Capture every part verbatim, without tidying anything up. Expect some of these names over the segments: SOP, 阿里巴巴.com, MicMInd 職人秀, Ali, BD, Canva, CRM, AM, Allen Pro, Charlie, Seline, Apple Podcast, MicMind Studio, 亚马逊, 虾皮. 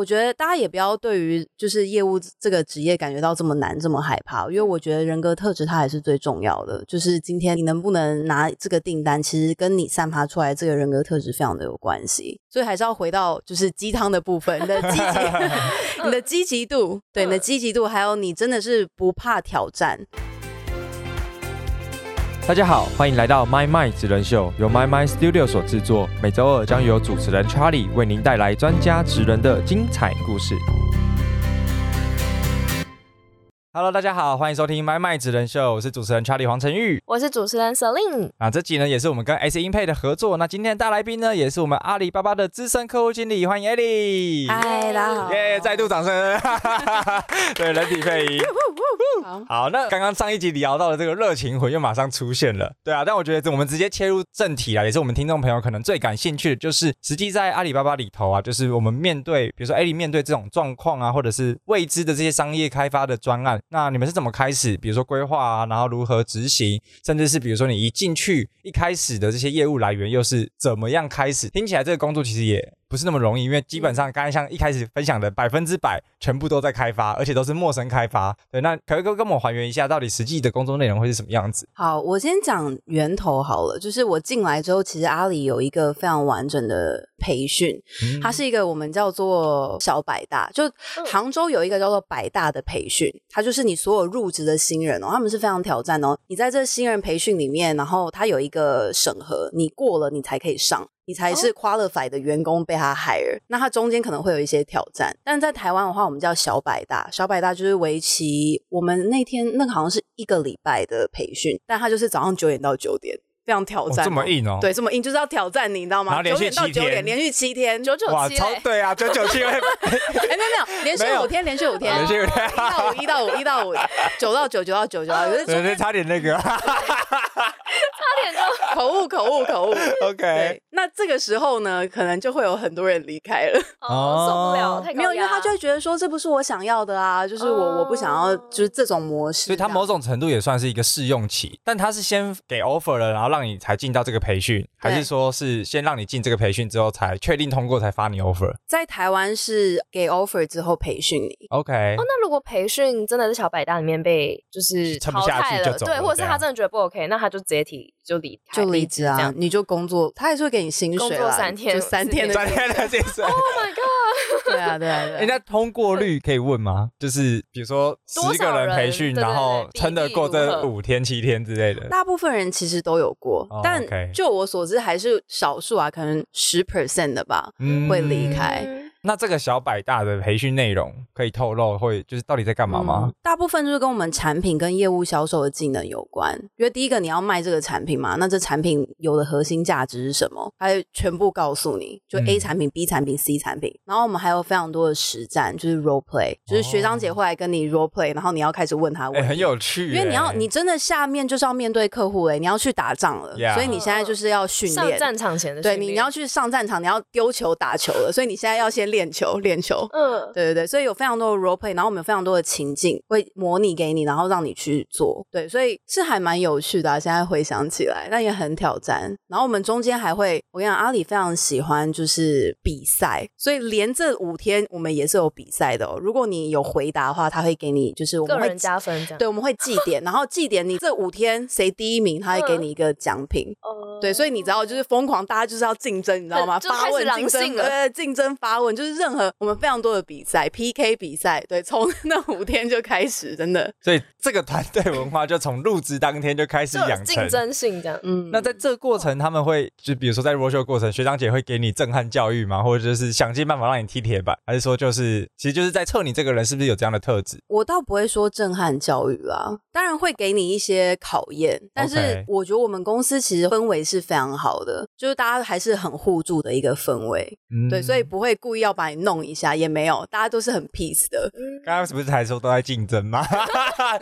我觉得大家也不要对于就是业务这个职业感觉到这么难这么害怕，因为我觉得人格特质它还是最重要的，就是今天你能不能拿这个订单其实跟你散发出来这个人格特质非常的有关系，所以还是要回到就是鸡汤的部分，你的积极你的积极度，对，你的积极度，还有你真的是不怕挑战。大家好，欢迎来到 MicMind 职人秀，由 MicMind Studio 所制作，每周二将由主持人 Charlie 为您带来专家职人的精彩故事。Hello， 大家好，欢迎收听 MicMind 职人秀，我是主持人 Charlie 黄晨玉，我是主持人 Seline。啊，这集呢也是我们跟 S 音配的合作，那今天的大来宾呢也是我们阿里巴巴的资深客户经理，欢迎 Ali。嗨，大家好，耶、yeah, ，再度掌声，对，人体配音。好, 好，那刚刚上一集聊到的这个热情魂又马上出现了，对啊，但我觉得我们直接切入正题啦，也是我们听众朋友可能最感兴趣的，就是实际在阿里巴巴里头啊，就是我们面对比如说 Ali 面对这种状况啊，或者是未知的这些商业开发的专案，那你们是怎么开始比如说规划啊，然后如何执行，甚至是比如说你一进去一开始的这些业务来源又是怎么样开始，听起来这个工作其实也不是那么容易，因为基本上刚才像一开始分享的百分之百全部都在开发，而且都是陌生开发，对，那可不可以跟我们还原一下到底实际的工作内容会是什么样子？好，我先讲源头好了，就是我进来之后其实阿里有一个非常完整的培训、嗯、它是一个我们叫做小百大，就杭州有一个叫做百大的培训，它就是你所有入职的新人哦，他们是非常挑战哦，你在这新人培训里面，然后它有一个审核，你过了你才可以上，你才是 qualified 的员工被他 hire、oh. 那他中间可能会有一些挑战，但在台湾的话我们叫小百大，小百大就是为期我们那天那个好像是一个礼拜的培训，但他就是早上九点到九点，非常挑战、哦哦、这么硬哦，对，这么硬就是要挑战你，你知道吗？然后连续七天，连续七天，九九七，超对啊，九九七，哎，没有没有，连续五天，连续五天，连续五天，一到五，一到五，九到九，九到九，九到九，对对，差点那个，差点就口误，口误，口误。OK， 那这个时候呢，可能就会有很多人离开了，哦，受不了，太高压，没有，因为他就会觉得说这不是我想要的啊，就是我我不想要，就是这种模式，所以他某种程度也算是一个试用期，但他是先给 offer 了，然后让你才进到这个培训，还是说是先让你进这个培训之后才确定通过才发你 offer？ 在台湾是给 offer 之后培训你 OK、哦、那如果培训真的是小百大里面被就是淘汰了，对，或者是他真的觉得不 OK， 那他就直接提就离就离职啊，你就工作，他还是会给你薪水啦，工作三天就三天的薪水，三天的薪水 Oh my god 对啊对啊对啊、欸、那通过率可以问吗？就是比如说十个人培训，然后撑得过这五天七天之类的，大部分人其实都有过，但就我所知还是少数啊，可能 百分之十 的吧、嗯、会离开。那这个小百大的培训内容可以透露会就是到底在干嘛吗、嗯、大部分就是跟我们产品跟业务销售的技能有关，因为第一个你要卖这个产品嘛，那这产品有的核心价值是什么，它会全部告诉你，就 A 产品、嗯、B 产品 C 产品，然后我们还有非常多的实战，就是 role play， 就是学长姐会来跟你 role play， 然后你要开始问他问题、欸、很有趣、欸、因为你要你真的下面就是要面对客户、欸、你要去打仗了、yeah. 所以你现在就是要训练，上战场前的训练，对，你要去上战场，你要丢球打球了，所以你现在要先练球练球，嗯，对对对，所以有非常多的 role play， 然后我们有非常多的情境会模拟给你，然后让你去做，对，所以是还蛮有趣的啊，现在回想起来，但也很挑战。然后我们中间还会，我跟你讲，阿里非常喜欢就是比赛，所以连这五天我们也是有比赛的哦。如果你有回答的话，他会给你就是我们会个人加分这样，对，我们会记点，然后记点你这五天谁第一名，他会给你一个奖品。哦、嗯，对，所以你知道就是疯狂，大家就是要竞争，你知道吗？发问竞争，对，竞争发问。就是任何我们非常多的比赛 P K 比赛，对，从那五天就开始，真的，所以这个团队文化就从入职当天就开始养成竞争性这样、嗯、那在这个过程他们会就比如说在 roadshow 过程学长姐会给你震撼教育吗？或者就是想尽办法让你踢铁板，还是说就是其实就是在测你这个人是不是有这样的特质？我倒不会说震撼教育啦，当然会给你一些考验，但是我觉得我们公司其实氛围是非常好的，就是大家还是很互助的一个氛围、嗯、对，所以不会故意要把你弄一下，也没有，大家都是很 peace 的。刚刚是不是才说都在竞争吗？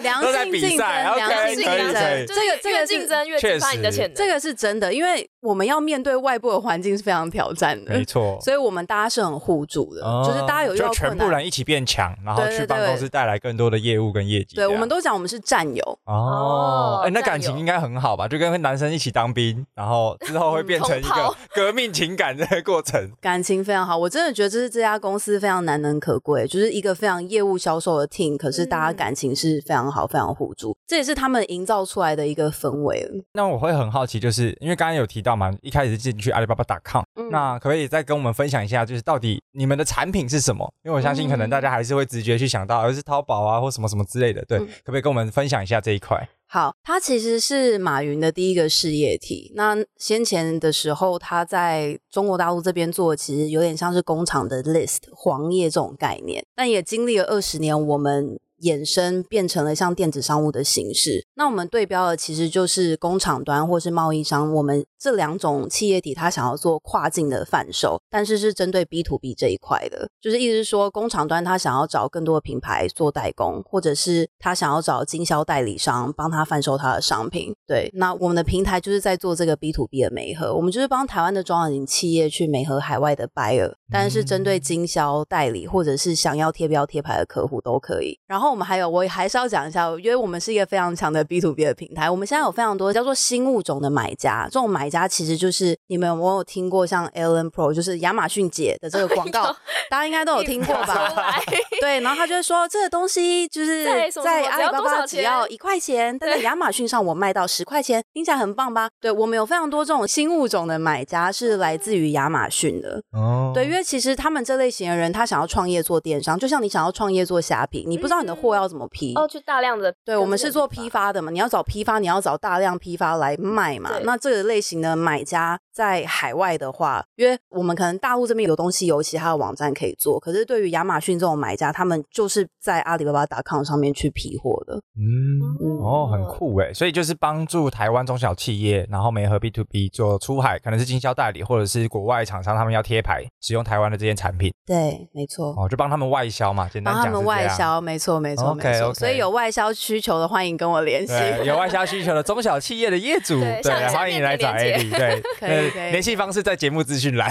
良性竞争，良性竞争，这个这个竞争越激发你的潜能，这个是真的，因为我们要面对外部的环境是非常挑战的，没错，所以我们大家是很互助的、哦、就是大家有遇到困难，就全部人一起变强，然后去办公室带来更多的业务跟业绩。对，我们都讲我们是战友哦、欸，那感情应该很好吧？就跟男生一起当兵，然后之后会变成一个革命情感的过程，感情非常好，我真的觉得这之这家公司非常难能可贵，就是一个非常业务销售的 team， 可是大家感情是非常好、嗯、非常互助，这也是他们营造出来的一个氛围。那我会很好奇，就是因为刚刚有提到嘛，一开始进去 阿里巴巴 点 com、嗯、那可不可以再跟我们分享一下，就是到底你们的产品是什么？因为我相信可能大家还是会直觉去想到、嗯、而是淘宝啊或什么什么之类的，对、嗯、可不可以跟我们分享一下这一块？好，它其实是马云的第一个事业体。那先前的时候，他在中国大陆这边做，其实有点像是工厂的 list 黄页这种概念，但也经历了二十年，我们衍生变成了像电子商务的形式。那我们对标的其实就是工厂端或是贸易商，我们这两种企业体它想要做跨境的贩售，但是是针对 B to B 这一块的，就是意思是说工厂端它想要找更多的品牌做代工，或者是它想要找经销代理商帮它他贩售他的商品。对，那我们的平台就是在做这个 B to B 的媒合，我们就是帮台湾的中小型企业去媒合海外的 buyer， 但是针对经销代理或者是想要贴标贴牌的客户都可以。然后我们还有，我还是要讲一下，因为我们是一个非常强的 B to B 的平台，我们现在有非常多叫做新物种的买家，这种买家其实就是你们有没有听过像 Allen Pro， 就是亚马逊姐的这个广告、哎、大家应该都有听过吧？对，然后他就会说这个东西就是在阿里巴巴只要一块钱，但在亚马逊上我卖到十块钱，听起来很棒吧？对，我们有非常多这种新物种的买家是来自于亚马逊的、oh. 对，因为其实他们这类型的人他想要创业做电商，就像你想要创业做虾皮，你不知道你的货要怎么批哦，去大量的，对，我们是做批发的嘛，你要找批发，你要找大量批发来卖嘛。那这个类型的买家在海外的话，因为我们可能大陆这边有东西有其他的网站可以做，可是对于亚马逊这种买家，他们就是在阿里巴巴 .com 上面去批货的。嗯，哦，很酷耶。所以就是帮助台湾中小企业，然后媒合 B to B 做出海，可能是经销代理或者是国外厂商，他们要贴牌使用台湾的这件产品。对，没错。哦，就帮他们外销嘛，简单讲是这样，帮他们外销，没错没错没错。 okay, okay. 所以有外销需求的欢迎跟我联系，有外销需求的中小企业的业主对, 对，欢迎来找 Ali。 对，可以可以，联系方式在节目资讯栏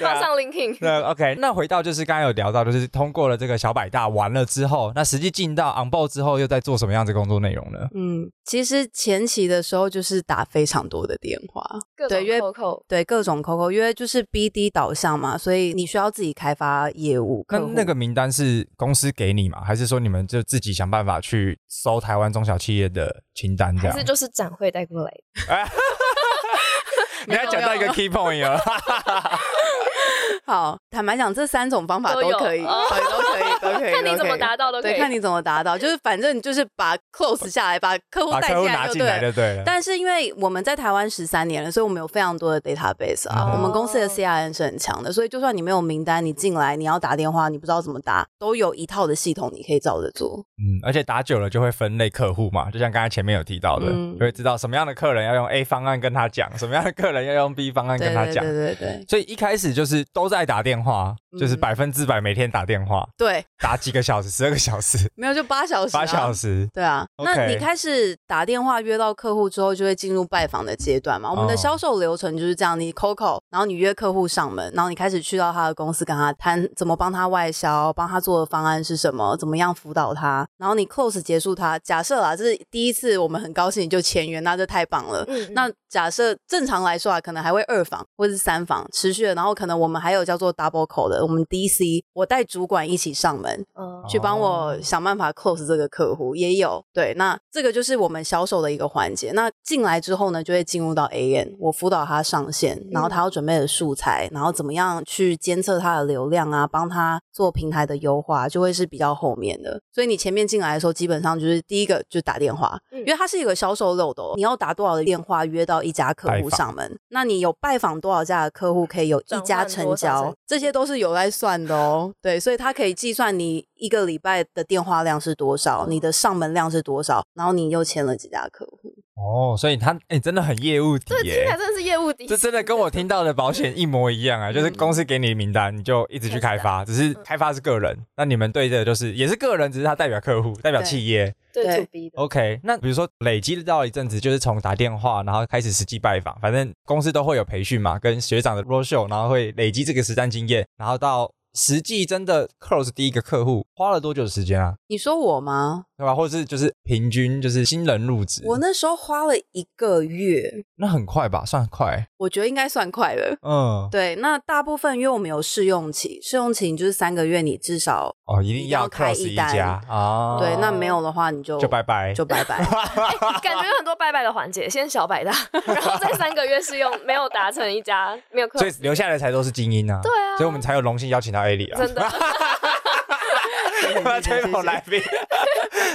放上 LinkedIn。 对， OK， 那回到就是刚刚有聊到，就是通过了这个小百大完了之后，那实际进到 Onboard 之后又在做什么样子工作内容呢？嗯，其实前期的时候就是打非常多的电话，各种扣扣，对，各种扣扣，因为就是 B D 导向嘛，所以你需要自己开发业务。那那个名单是公司给你吗？还是说你们就自己想办法去搜台湾中小企业的清单这样？还是就是展会带过来的？你要讲到一个 key point 了。好，坦白讲，这三种方法都可以，都、哦、都可以，都可以，看你怎么达到都可以。对，看你怎么达到，就是反正你就是把 close 下来，把客户带进来就对了。把客户拿进来就对了。但是因为我们在台湾十三年了，所以我们有非常多的 database 啊，嗯、我们公司的 C R M 是很强的，所以就算你没有名单，你进来你要打电话，你不知道怎么打，都有一套的系统你可以照着做。嗯，而且打久了就会分类客户嘛，就像刚才前面有提到的，嗯、就会知道什么样的客人要用 A 方案跟他讲，什么样的客人要用 B 方案跟他讲。对对对 对, 对。所以一开始就是都在打电话，就是百分之百每天打电话。对，打几个小时？十二个小时？没有，就八小时、啊。八小时。对啊， okay. 那你开始打电话约到客户之后，就会进入拜访的阶段嘛。我们的销售流程就是这样：你 cold call， 然后你约客户上门，然后你开始去到他的公司跟他谈怎么帮他外销，帮他做的方案是什么，怎么样辅导他，然后你 close 结束他。假设啦，这是第一次，我们很高兴你就签约，那这太棒了。嗯嗯，那假设正常来说啊，可能还会二访或是三访持续的，然后可能我们还有叫做 double call 的，我们 D C 我带主管一起上门、嗯、去帮我想办法 close 这个客户也有。对，那这个就是我们销售的一个环节。那进来之后呢，就会进入到 A M， 我辅导他上线，然后他要准备的素材，然后怎么样去监测他的流量啊，帮他做平台的优化，就会是比较后面的。所以你前面进来的时候基本上就是第一个就打电话、嗯、因为它是一个销售漏斗，你要打多少的电话约到一家客户上门，那你有拜访多少家的客户可以有一家成交，这些都是有在算的哦。对，所以它可以计算你一个礼拜的电话量是多少，你的上门量是多少，然后你又签了几家客户。哦，所以他、欸、真的很业务底耶，这听起来真的是业务底，这真的跟我听到的保险一模一样啊！就是公司给你名单，你就一直去开发，只是开发是个人，那你们对着就是也是个人，只是他代表客户，代表企业。对 to B 的。 OK， 那比如说累积到一阵子，就是从打电话然后开始实际拜访，反正公司都会有培训嘛，跟学长的 roadshow， 然后会累积这个实战经验，然后到实际真的 close 第一个客户花了多久的时间啊？你说我吗？对吧？或者是就是平均就是新人入职，我那时候花了一个月。那很快吧？算快？我觉得应该算快了。嗯，对。那大部分因为我们有试用期，试用期就是三个月，你至少哦一定要 close 一家啊。对，那没有的话你就就拜拜，就拜拜。欸、感觉有很多拜拜的环节，先小百大，然后再三个月试用没有达成一家没有 close， 所以留下来才都是精英啊。对啊，所以我们才有荣幸邀请到 Ali 啊。真的。要吹捧来宾。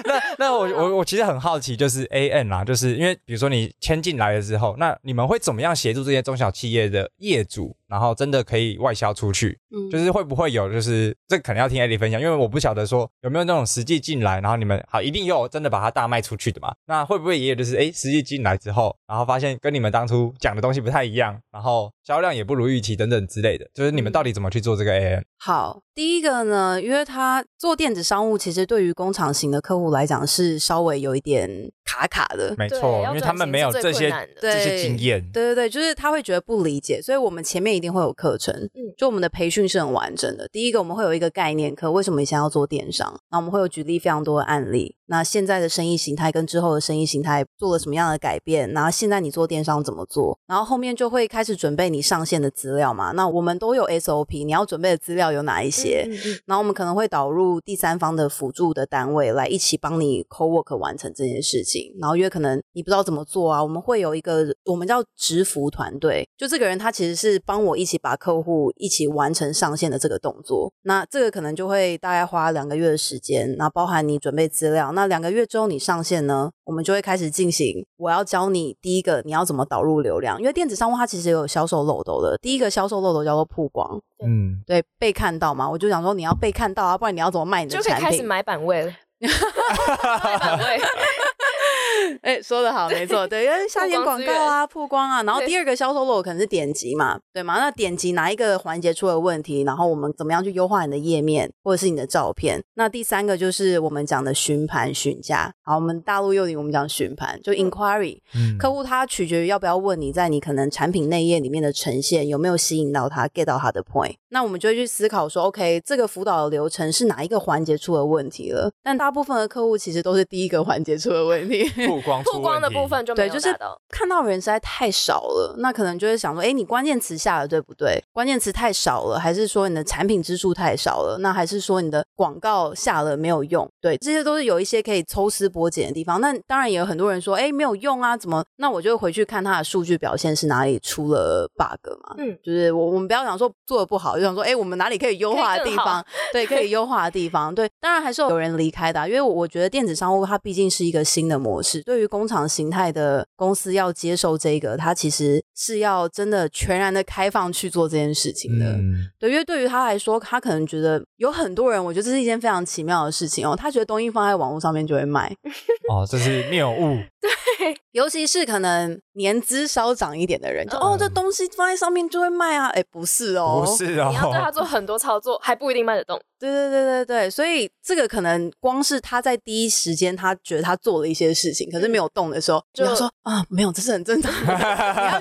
那那我我我其实很好奇，就是 A N 啦，就是因为比如说你签进来了之后，那你们会怎么样协助这些中小企业的业主，然后真的可以外销出去？嗯，就是会不会有，就是这可能要听 Ali 分享，因为我不晓得说有没有那种实际进来，然后你们好一定有真的把它大卖出去的嘛？那会不会也有就是哎、欸、实际进来之后，然后发现跟你们当初讲的东西不太一样，然后销量也不如预期等等之类的？就是你们到底怎么去做这个 A N？ 好，第一个呢，因为他做电子商务，其实对于工厂型的客户来讲是稍微有一点卡卡的，没错，因为他们没有这些这些经验，对对对，就是他会觉得不理解，所以我们前面一定会有课程，嗯，就我们的培训是很完整的。第一个我们会有一个概念课，为什么以前要做电商，那我们会有举例非常多的案例，那现在的生意形态跟之后的生意形态做了什么样的改变，然后现在你做电商怎么做，然后后面就会开始准备你上线的资料嘛，那我们都有 S O P， 你要准备的资料有哪一些，嗯嗯嗯，然后我们可能会导入第三方的辅助的单位来一起帮你 co-work 完成这件事情，然后因为可能你不知道怎么做啊，我们会有一个我们叫直服团队，就这个人他其实是帮我一起把客户一起完成上线的这个动作，那这个可能就会大概花两个月的时间，然后包含你准备资料，那两个月之后你上线呢，我们就会开始进行，我要教你第一个你要怎么导入流量，因为电子商务它其实有销售漏斗的，第一个销售漏斗叫做曝光，嗯，对，被看到嘛，我就想说你要被看到啊，不然你要怎么卖你的产品，就可以开始买版位了。卖版位哎、欸，说得好，没错，对，因为下点广告啊，曝光啊，然后第二个销售漏斗可能是点击嘛，对嘛？那点击哪一个环节出了问题，然后我们怎么样去优化你的页面或者是你的照片？那第三个就是我们讲的询盘询价，好，我们大陆用语我们讲询盘，就 inquiry，嗯，客户他取决于要不要问你在你可能产品内页里面的呈现有没有吸引到他 get 到他的 point， 那我们就会去思考说 OK 这个辅导的流程是哪一个环节出了问题了，但大部分的客户其实都是第一个环节出了问题，曝光曝光的部分就没有达到，对，就是看到人实在太少了，那可能就会想说，哎，你关键词下了对不对？关键词太少了，还是说你的产品支出太少了？那还是说你的广告下了没有用？对，这些都是有一些可以抽丝剥茧的地方。那当然也有很多人说，哎，没有用啊，怎么？那我就回去看他的数据表现是哪里出了 bug 嘛。嗯，就是我我们不要想说做的不好，就想说，哎，我们哪里可以优化的地方？对，可以优化的地方。对，当然还是有人离开的啊，因为我觉得电子商务它毕竟是一个新的模式。对于工厂形态的公司要接受这个，它其实是要真的全然的开放去做这件事情的，嗯，对，因为对于他来说，他可能觉得有很多人，我觉得这是一件非常奇妙的事情哦，他觉得东西放在网络上面就会卖哦，这是谬误对，尤其是可能年资稍长一点的人，就哦，这东西放在上面就会卖啊，哎，不是哦，不是哦，你要对他做很多操作还不一定卖得动，对对对对对，所以这个可能光是他在第一时间他觉得他做了一些事情可是没有动的时候，就你要说啊没有，这是很正常的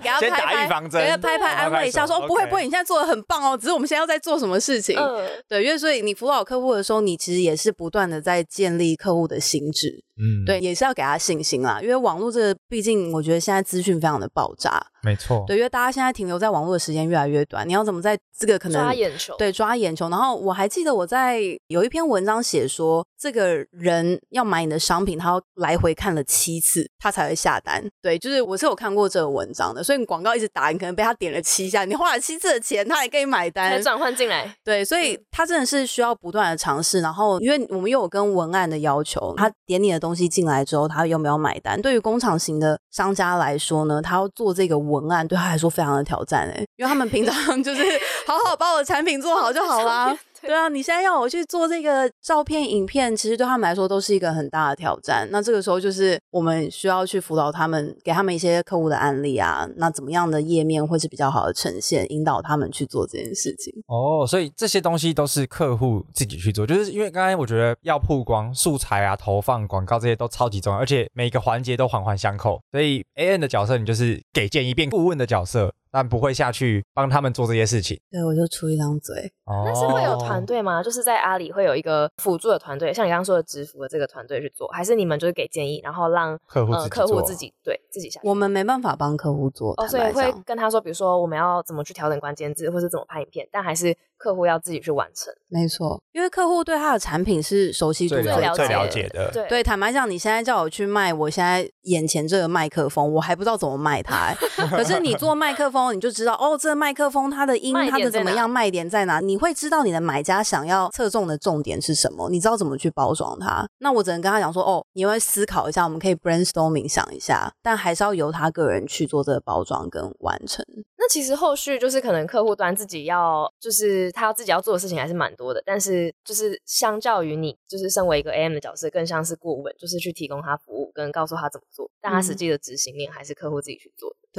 你要给他拍拍，先打预防针，给他拍拍安慰一下说，哦，不会不会，你现在做得很棒哦，只是我们现在要在做什么事情，嗯，对，因为所以你辅导客户的时候，你其实也是不断的在建立客户的心智，嗯，对，也是要给他信心啦，因为网络这个毕竟我觉得现在资讯非常的爆炸，没错，对，因为大家现在停留在网络的时间越来越短，你要怎么在这个可能抓眼球，对，抓眼球，然后我还记得我在有一篇文章写说，这个人要买你的商品他要来回看了七次他才会下单，对，就是我是有看过这个文章的，所以你广告一直打，你可能被他点了七下，你花了七次的钱他也给你买单才转换进来，对，所以他真的是需要不断的尝试，然后因为我们又有跟文案的要求，他点你的东西进来之后他有没有买单，对于工厂型的商家来说呢，他要做这个文案对他来说非常的挑战，欸，因为他们平常就是好好把我的产品做好就好啦对啊，你现在要我去做这个照片影片，其实对他们来说都是一个很大的挑战，那这个时候就是我们需要去辅导他们，给他们一些客户的案例啊，那怎么样的页面会是比较好的呈现，引导他们去做这件事情哦，所以这些东西都是客户自己去做，就是因为刚才我觉得要曝光素材啊，投放广告这些都超级重要，而且每一个环节都环环相扣，所以 A N 的角色你就是给建议变顾问的角色，但不会下去帮他们做这些事情。对，我就出一张嘴。哦，但是会有团队吗？就是在阿里会有一个辅助的团队，像你刚刚说的直服的这个团队去做，还是你们就是给建议，然后让客户自己做、呃、客户自己对自己下去？我们没办法帮客户做，哦，所以会跟他说，比如说我们要怎么去调整关键字，或是怎么拍影片，但还是客户要自己去完成。没错，因为客户对他的产品是熟悉度最了解 的, 了解的 对, 对，坦白讲你现在叫我去卖我现在眼前这个麦克风，我还不知道怎么卖它、欸、可是你做麦克风你就知道哦，这个麦克风它的音它的怎么样，卖点在哪，你会知道你的买家想要侧重的重点是什么，你知道怎么去包装它。那我只能跟他讲说哦，你会思考一下，我们可以 brainstorming 想一下，但还是要由他个人去做这个包装跟完成。那其实后续就是可能客户端自己要就是他要自己要做的事情还是蛮多的，但是就是相较于你就是身为一个 A M 的角色，更像是顾问，就是去提供他服务跟告诉他怎么做，但他实际的执行面还是客户自己去做的、嗯、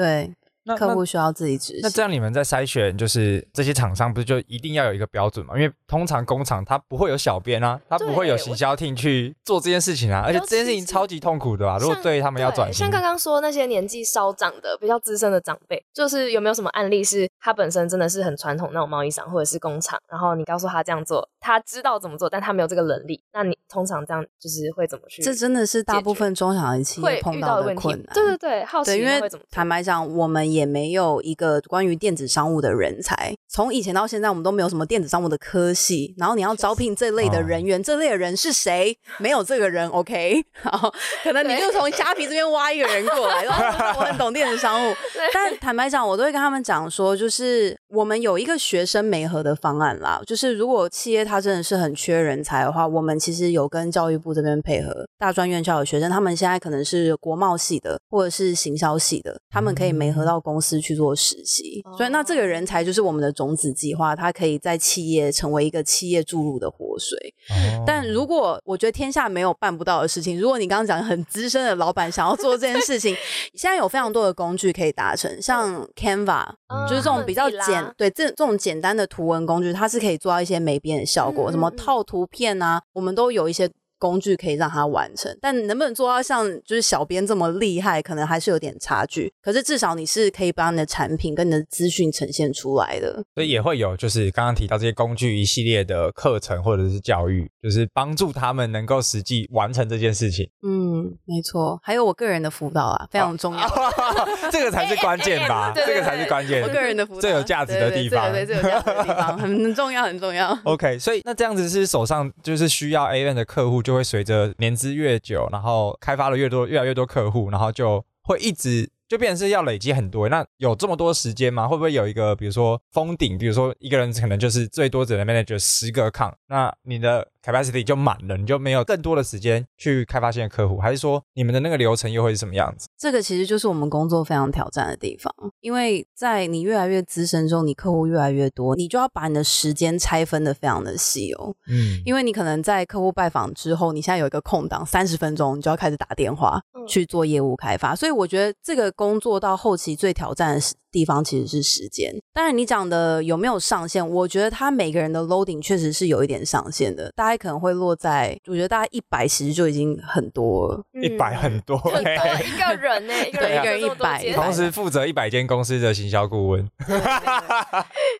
对，客户需要自己执行。那这样你们在筛选就是这些厂商不是就一定要有一个标准吗？因为通常工厂它不会有小编啊，它不会有行销team去做这件事情啊，而且这件事情超级痛苦的吧、啊、如果对他们要转型，像刚刚说那些年纪稍长的比较资深的长辈，就是有没有什么案例是他本身真的是很传统那种贸易商或者是工厂，然后你告诉他这样做他知道怎么做，但他没有这个能力，那你通常这样就是会怎么去？这真的是大部分中小企业碰到的困难。对对对，好奇会怎么做。因为坦白讲我们也没有一个关于电子商务的人才，从以前到现在我们都没有什么电子商务的科系，然后你要招聘这类的人员、哦、这类的人是谁？没有这个人 OK 好，可能你就从虾皮这边挖一个人过来我很懂电子商务但坦白讲我都会跟他们讲说就是我们有一个学生媒合的方案啦，就是如果企业它真的是很缺人才的话，我们其实有跟教育部这边配合，大专院校的学生他们现在可能是国贸系的或者是行销系的，他们可以媒合到到公司去做实习、哦、所以那这个人才就是我们的种子计划，他可以在企业成为一个企业注入的活水、哦、但如果我觉得天下没有办不到的事情，如果你刚刚讲很资深的老板想要做这件事情现在有非常多的工具可以达成，像 Canva、嗯、就是这种比较简、嗯、对，这种简单的图文工具它是可以做到一些美编的效果、嗯、什么套图片啊，我们都有一些工具可以让它完成，但能不能做到像就是小编这么厉害可能还是有点差距，可是至少你是可以把你的产品跟你的资讯呈现出来的。所以也会有就是刚刚提到这些工具一系列的课程或者是教育，就是帮助他们能够实际完成这件事情。嗯，没错，还有我个人的辅导啊，非常重要、哦哦、这个才是关键吧对对对，这个才是关键，我个人的辅导最有价值的地方，对对对，最有价值的地方很重要很重要。 OK， 所以那这样子是手上就是需要 A M 的客户就就会随着年资越久，然后开发了越多越来越多客户，然后就会一直就变成是要累积很多。那有这么多时间吗？会不会有一个比如说封顶，比如说一个人可能就是最多只能 manage 十个 account， 那你的 capacity 就满了，你就没有更多的时间去开发新的客户，还是说你们的那个流程又会是什么样子？这个其实就是我们工作非常挑战的地方，因为在你越来越资深之后，你客户越来越多，你就要把你的时间拆分的非常的细哦。嗯，因为你可能在客户拜访之后，你现在有一个空档三十分钟，你就要开始打电话去做业务开发，所以我觉得这个工作到后期最挑战的地方其实是时间。当然你讲的有没有上限，我觉得他每个人的 loading 确实是有一点上限的，大概可能会落在我觉得大概一百其实就已经很多了、嗯、一百很多、欸、很多一个人呢、欸，一个人一个人一百，同时负责一百间公司的行销顾问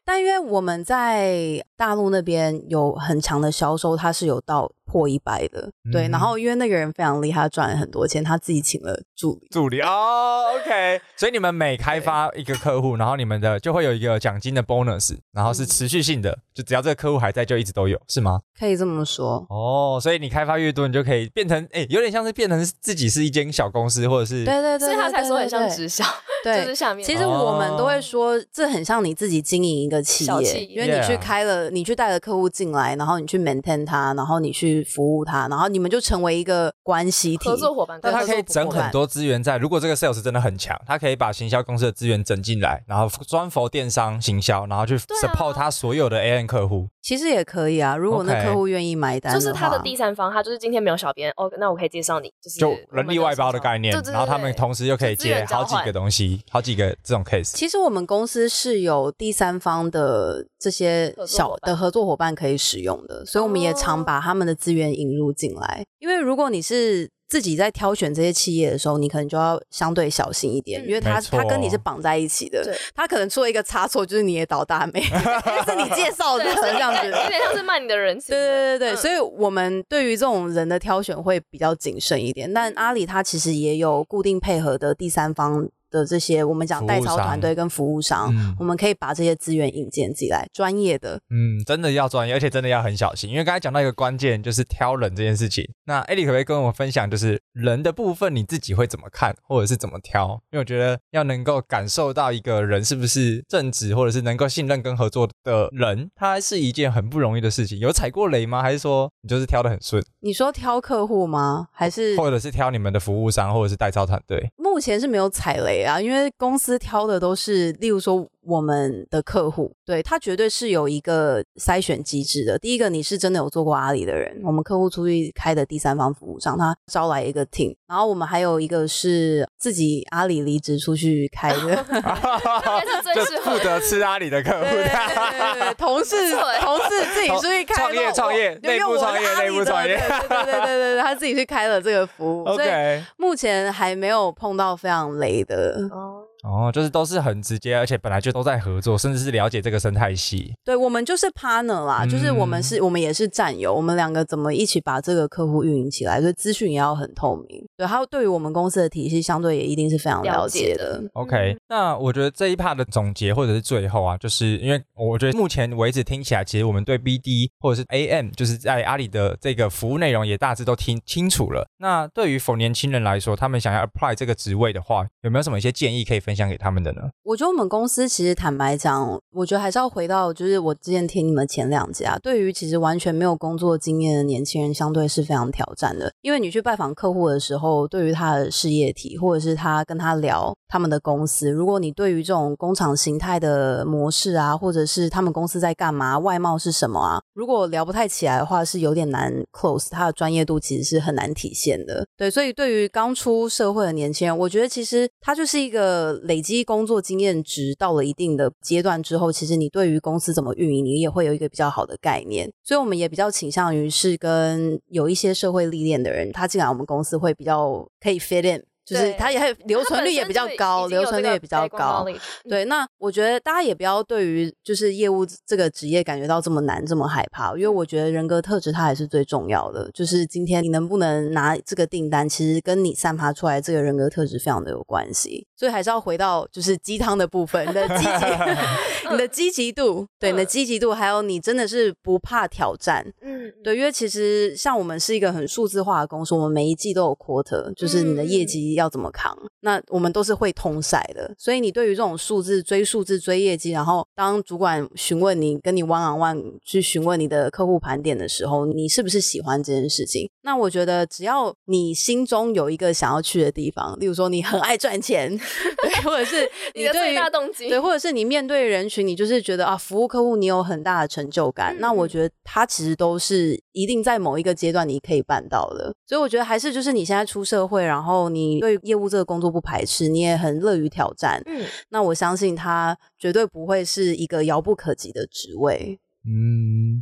但因为我们在大陆那边有很强的销售，他是有到破一百的，对、嗯、然后因为那个人非常厉害，他赚了很多钱，他自己请了助理助理哦 OK 所以你们每开发一个客户，然后你们的就会有一个奖金的 bonus， 然后是持续性的、嗯、就只要这个客户还在就一直都有，是吗？可以这么说哦。所以你开发越多，你就可以变成诶，有点像是变成自己是一间小公司，或者是对对 对, 对, 对, 对, 对, 对, 对，所以他才说很像直销对，就是下面其实我们都会说、哦、这很像你自己经营一个企业，企业因为你去开了、yeah. 你去带了客户进来，然后你去 maintain 他，然后你去服务他，然后你们就成为一个关系体合作伙伴。但他可以整很多资源在，如果这个 sales 真的很强，他可以把行销公司的资源整进来，然后专服电商行销，然后去 support 他所有的 A M 客户、啊、其实也可以啊，如果那客户愿意买单的话，就是他的第三方，他就是今天没有小编哦，那我可以介绍你、就是、就人力外包的概念，对对对对，然后他们同时又可以接好几个东西，好几个这种 case。 其实我们公司是有第三方的这些小的合作伙伴可以使用的，所以我们也常把他们的资源资源引入进来，因为如果你是自己在挑选这些企业的时候，你可能就要相对小心一点，嗯、因为他他跟你是绑在一起的，他可能出了一个差错，就是你也倒大霉，是你介绍的这样子，有点像是卖你的人情。对对对对，嗯、所以我们对于这种人的挑选会比较谨慎一点。但阿里他其实也有固定配合的第三方的这些我们讲代操团队跟服务商、嗯、我们可以把这些资源引荐进来，专业的，嗯，真的要专业，而且真的要很小心，因为刚才讲到一个关键就是挑人这件事情。那 Ellie 可不可以跟我们分享就是人的部分你自己会怎么看或者是怎么挑？因为我觉得要能够感受到一个人是不是正直或者是能够信任跟合作的人，它是一件很不容易的事情。有踩过雷吗？还是说你就是挑得很顺？你说挑客户吗？还是或者是挑你们的服务商或者是代操团队？目前是没有踩雷啊，因为公司挑的都是例如说我们的客户，对，他绝对是有一个筛选机制的。第一个，你是真的有做过阿里的人，我们客户出去开的第三方服务商，他招来一个 team， 然后我们还有一个是自己阿里离职出去开的就负责吃阿里的客户对对对对，同事同事自己出去开创业创业内部创业内部创业对对对对对，他自己去开了这个服务、okay. 所以目前还没有碰到非常雷的哦哦，就是都是很直接，而且本来就都在合作，甚至是了解这个生态系。对，我们就是 partner 啦、嗯、就是我们是我们也是战友，我们两个怎么一起把这个客户运营起来，所以资讯也要很透明。对，还有对于我们公司的体系相对也一定是非常了解 的, 了解的 OK、嗯、那我觉得这一 part 的总结或者是最后啊，就是因为我觉得目前为止听起来其实我们对 B D 或者是 A M 就是在阿里的这个服务内容也大致都听清楚了。那对于否年轻人来说，他们想要 apply 这个职位的话，有没有什么一些建议可以分享分享给他们的呢？我觉得我们公司其实坦白讲，我觉得还是要回到就是我之前听你们前两集啊，对于其实完全没有工作经验的年轻人相对是非常挑战的。因为你去拜访客户的时候，对于他的事业体或者是他跟他聊他们的公司，如果你对于这种工厂形态的模式啊，或者是他们公司在干嘛，外貌是什么啊，如果聊不太起来的话，是有点难 close， 他的专业度其实是很难体现的。对，所以对于刚出社会的年轻人，我觉得其实他就是一个累积工作经验值到了一定的阶段之后，其实你对于公司怎么运营你也会有一个比较好的概念。所以我们也比较倾向于是跟有一些社会历练的人他进来我们公司会比较可以 fit in，就是它也留存率也比较高，留存率也比较高。对，那我觉得大家也不要对于就是业务这个职业感觉到这么难这么害怕，因为我觉得人格特质它还是最重要的。就是今天你能不能拿这个订单，其实跟你散发出来这个人格特质非常的有关系。所以还是要回到就是鸡汤的部分，你的积极你的积极度，对，你的积极度，还有你真的是不怕挑战。嗯，对，因为其实像我们是一个很数字化的公司，我们每一季都有 quarter， 就是你的业绩要怎么扛，那我们都是会通筛的。所以你对于这种数字追数字追业绩，然后当主管询问你跟你 one on one 去询问你的客户盘点的时候，你是不是喜欢这件事情？那我觉得只要你心中有一个想要去的地方，例如说你很爱赚钱对，或者是你对于你的最大动机，对，或者是你面对人群你就是觉得啊，服务客户你有很大的成就感、嗯、那我觉得它其实都是一定在某一个阶段你可以办到的。所以我觉得还是就是你现在出社会，然后你对业务这个工作不排斥，你也很乐于挑战、嗯、那我相信它绝对不会是一个遥不可及的职位。嗯，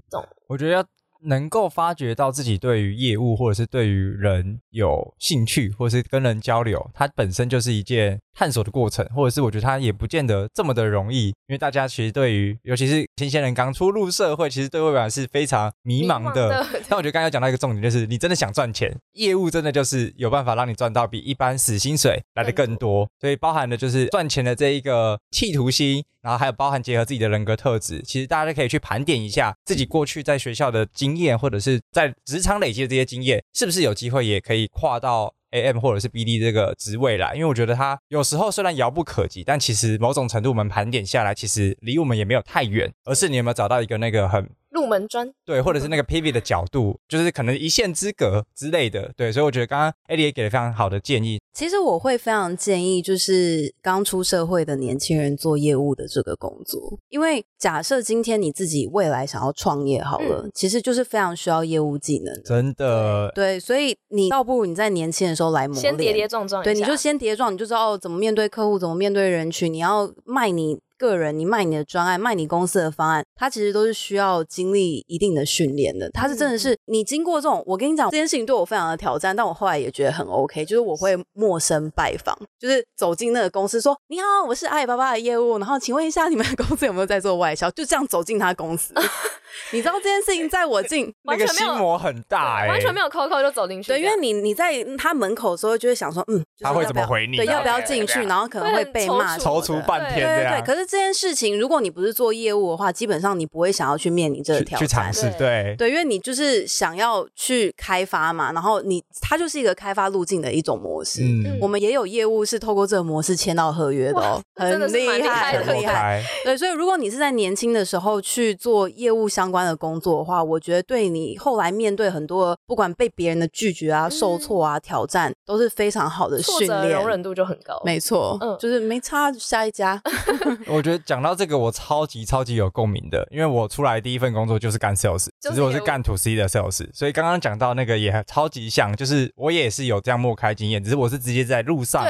我觉得要能够发掘到自己对于业务或者是对于人有兴趣，或者是跟人交流，它本身就是一件探索的过程，或者是我觉得它也不见得这么的容易。因为大家其实对于尤其是新鲜人刚出入社会，其实对未来是非常迷茫 的, 迷茫的但我觉得刚才讲到一个重点，就是你真的想赚钱，业务真的就是有办法让你赚到比一般死薪水来得更多。所以包含的就是赚钱的这一个企图心，然后还有包含结合自己的人格特质，其实大家可以去盘点一下自己过去在学校的经验，或者是在职场累积的这些经验，是不是有机会也可以跨到A M 或者是 B D 这个职位啦。因为我觉得它有时候虽然遥不可及，但其实某种程度我们盘点下来，其实离我们也没有太远，而是你有没有找到一个那个很入门砖，对，或者是那个 pivot 的角度，就是可能一线之隔之类的。对，所以我觉得刚刚 Ellie 也给了非常好的建议。其实我会非常建议就是刚出社会的年轻人做业务的这个工作，因为假设今天你自己未来想要创业好了、嗯、其实就是非常需要业务技能的，真的。 对, 对所以你倒不如你在年轻的时候来磨练，先跌跌撞撞一下，对，你就先跌撞，你就知道、哦、怎么面对客户，怎么面对人群，你要卖你个人，你卖你的专案，卖你公司的方案，它其实都是需要经历一定的训练的。它是真的是你经过这种，我跟你讲这件事情对我非常的挑战，但我后来也觉得很 OK， 就是我会陌生拜访，就是走进那个公司说你好，我是阿里巴巴的业务，然后请问一下你们的公司有没有在做外销，就这样走进他公司你知道这件事情在我进那个心魔很大、欸、完全没有 扣扣 就走进去，对，因为你你在他门口的时候就会想说嗯、就是、他会怎么回你，对，要不要进去，然后可能会被骂，踌躇半天这样， 对， 對， 對， 對，可是这件事情如果你不是做业务的话，基本上你不会想要去面临这个挑战，去尝试，对对，因为你就是想要去开发嘛，然后你它就是一个开发路径的一种模式、嗯、我们也有业务是透过这个模式签到合约的哦，很厉害很厉害，对，所以如果你是在年轻的时候去做业务相关的工作的话，我觉得对你后来面对很多不管被别人的拒绝啊、嗯、受挫啊、挑战都是非常好的训练，挫折容忍度就很高，没错、嗯、就是没差下一家我觉得讲到这个我超级超级有共鸣的，因为我出来第一份工作就是干 sales， 只是我是干 to C 的 sales， 所以刚刚讲到那个也超级像，就是我也是有这样默开经验，只是我是直接在路上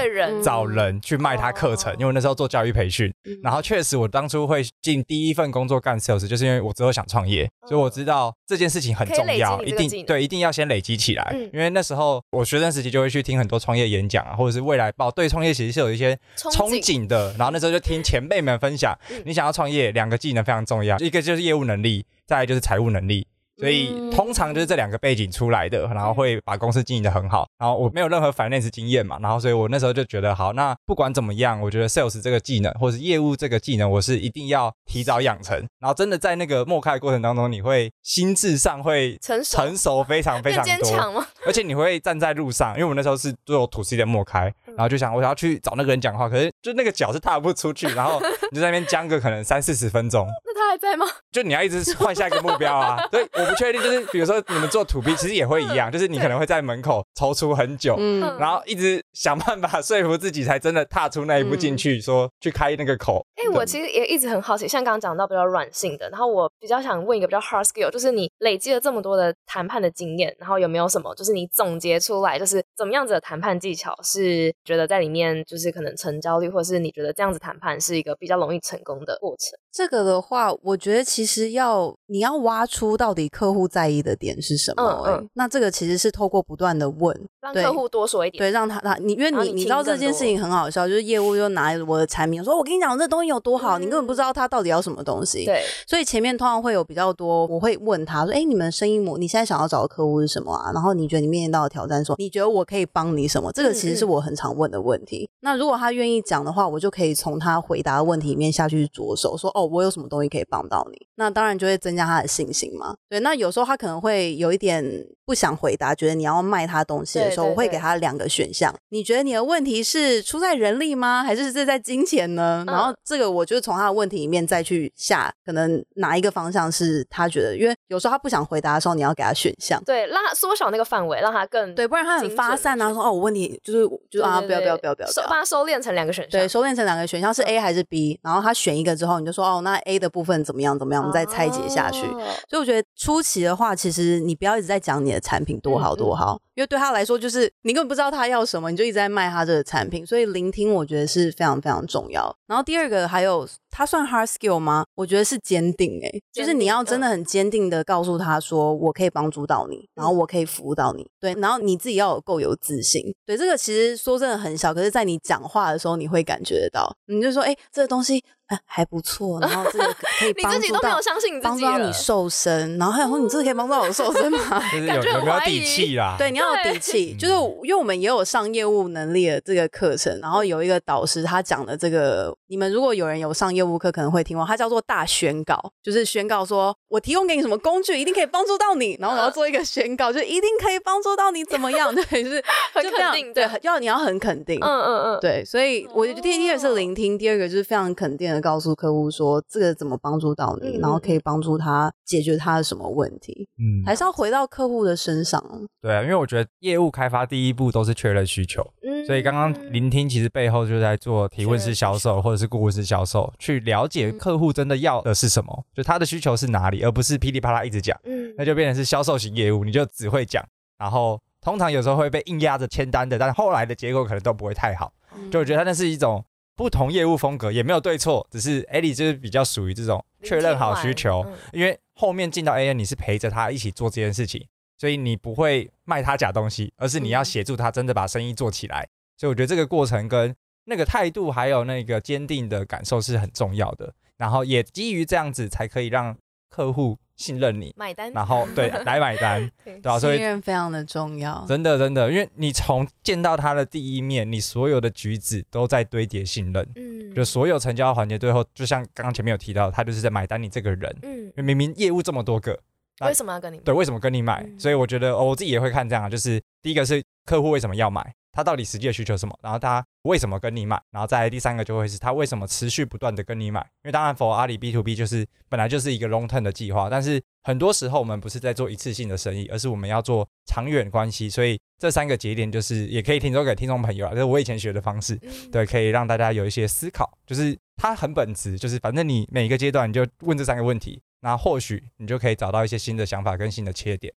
找人去卖他课程、嗯、因为我那时候做教育培训、嗯、然后确实我当初会进第一份工作干 sales 就是因为我之后想创业、嗯、所以我知道这件事情很重要，一定对一定要先累积起来、嗯、因为那时候我学生时期就会去听很多创业演讲啊，或者是未来报对创业其实是有一些憧憬的，然后那时候就听前辈们分享、嗯、你想要创业两个技能非常重要，一个就是业务能力，再来就是财务能力，所以通常就是这两个背景出来的，然后会把公司经营得很好，然后我没有任何 finance 经验嘛，然后所以我那时候就觉得好，那不管怎么样我觉得 sales 这个技能或是业务这个技能我是一定要提早养成，然后真的在那个默开的过程当中你会心智上会成熟，成熟非常非常多，更坚强吗？而且你会站在路上，因为我那时候是做 to C 的默开，然后就想我想要去找那个人讲话，可是就那个脚是踏不出去，然后你就在那边僵个可能三四十分钟那他还在吗？就你要一直换下一个目标啊所以我不确定，就是比如说你们做 to B 其实也会一样，就是你可能会在门口踌躇很久、嗯、然后一直想办法说服自己才真的踏出那一步进去、嗯、说去开那个口。哎、欸，我其实也一直很好奇，像刚刚讲到比较软性的，然后我比较想问一个比较 hard skill， 就是你累积了这么多的谈判的经验，然后有没有什么就是你总结出来就是怎么样子的谈判技巧是觉得在里面就是可能成交率，或是你觉得这样子谈判是一个比较容易成功的过程？这个的话我觉得其实要你要挖出到底客户在意的点是什么、欸嗯嗯、那这个其实是透过不断的问让客户多说一点，对，让他你因为 你, 你知道这件事情很好笑，就是业务就拿我的产品说我跟你讲这东西有多好、嗯、你根本不知道他到底要什么东西，对，所以前面通常会有比较多我会问他说哎、欸，你们生意模你现在想要找的客户是什么啊，然后你觉得你面临到的挑战，说你觉得我可以帮你什么，这个其实是我很常问的问题、嗯、那如果他愿意讲的话我就可以从他回答的问题里面下去着手说哦我有什么东西可以帮到你，那当然就会增加他的信心嘛，对，那有时候他可能会有一点不想回答，觉得你要卖他东西的时候，对对对，我会给他两个选项，你觉得你的问题是出在人力吗，还是这在金钱呢、嗯、然后这个我就从他的问题里面再去下可能哪一个方向是他觉得，因为有时候他不想回答的时候你要给他选项，对，让他缩小那个范围，让他更，对，不然他很发散，然后说哦我问题就是就是啊不要不要不要不要，把他收敛成两个选项，对，收敛成两个选项是 A 还是 B， 然后他选一个之后你就说哦那 A 的部分怎么样怎么样，我们再拆解下去、哦、所以我觉得初期的话其实你不要一直在讲你的产品多好多好、嗯嗯、因为对他来说就是你根本不知道他要什么，你就一直在卖他这个产品，所以聆听我觉得是非常非常重要。然后第二个还有他算 hard skill 吗，我觉得是坚定、欸、就是你要真的很坚定的告诉他说我可以帮助到你，然后我可以服务到你，对，然后你自己要有够有自信，对，这个其实说真的很小，可是在你讲话的时候你会感觉得到，你就说哎、欸，这个东西啊、还不错，然后这个可以帮助到你自己都没有相信你自己帮助到你瘦身，然后还有说你这个可以帮助到我瘦身吗就是 有, 有没有底气啦，对，你要有底气，就是因为我们也有上业务能力的这个课程，然后有一个导师他讲的这个，你们如果有人有上业务课可能会听过，他叫做大宣告，就是宣告说我提供给你什么工具一定可以帮助到你，然后我要做一个宣告就是一定可以帮助到你怎么样对，就是很肯定，对，要你要很肯定，嗯嗯嗯，对，所以我觉得第一个是聆听，第二个就是非常肯定的告诉客户说这个怎么帮助到你、嗯、然后可以帮助他解决他的什么问题、嗯、还是要回到客户的身上，对啊，因为我觉得业务开发第一步都是确认需求、嗯、所以刚刚聆听其实背后就在做提问式销售或者是顾问式销售，去了解客户真的要的是什么、嗯、就他的需求是哪里，而不是噼里啪啦一直讲、嗯、那就变成是销售型业务，你就只会讲，然后通常有时候会被硬压着签单的，但后来的结果可能都不会太好，就我觉得它那是一种不同业务风格也没有对错，只是 Ali 就是比较属于这种确认好需求、嗯、因为后面进到 A N 你是陪着他一起做这件事情，所以你不会卖他假东西，而是你要协助他真的把生意做起来、嗯、所以我觉得这个过程跟那个态度还有那个坚定的感受是很重要的，然后也基于这样子才可以让客户信任你买单，然后对来买单对吧、啊？所以信任非常的重要，真的真的，因为你从见到他的第一面，你所有的举止都在堆叠信任，嗯，就所有成交环节最后就像刚刚前面有提到，他就是在买单你这个人，嗯，因为明明业务这么多个，为什么要跟你买？对，为什么跟你买？嗯、所以我觉得、哦、我自己也会看这样，就是第一个是客户为什么要买，他到底实际的需求是什么，然后他为什么跟你买，然后再来第三个就会是他为什么持续不断的跟你买，因为当然 for 阿里 B to B 就是本来就是一个 long term 的计划，但是很多时候我们不是在做一次性的生意，而是我们要做长远关系，所以这三个节点就是也可以听说给听众朋友啦，这是我以前学的方式，对，可以让大家有一些思考，就是它很本质，就是反正你每一个阶段你就问这三个问题，那或许你就可以找到一些新的想法跟新的切点，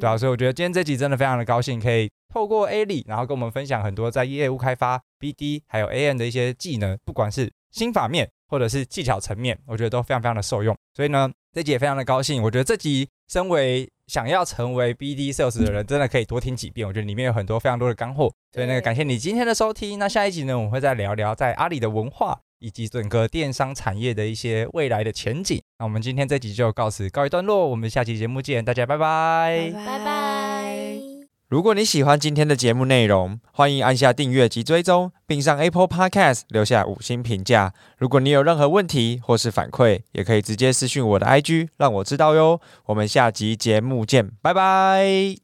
对啊，所以我觉得今天这集真的非常的高兴，可以透过 Ali 然后跟我们分享很多在业务开发 B D 还有 A M 的一些技能，不管是心法面或者是技巧层面，我觉得都非常非常的受用，所以呢这集也非常的高兴，我觉得这集身为想要成为 B D Sales 的人真的可以多听几遍，我觉得里面有很多非常多的干货，所以那个感谢你今天的收听，那下一集呢我们会再聊聊在阿里的文化以及整个电商产业的一些未来的前景，那我们今天这集就告辞告一段落，我们下期节目见，大家拜拜拜拜。如果你喜欢今天的节目内容，欢迎按下订阅及追踪，并上 Apple Podcast 留下五星评价，如果你有任何问题或是反馈，也可以直接私讯我的 I G 让我知道哟，我们下集节目见，拜拜。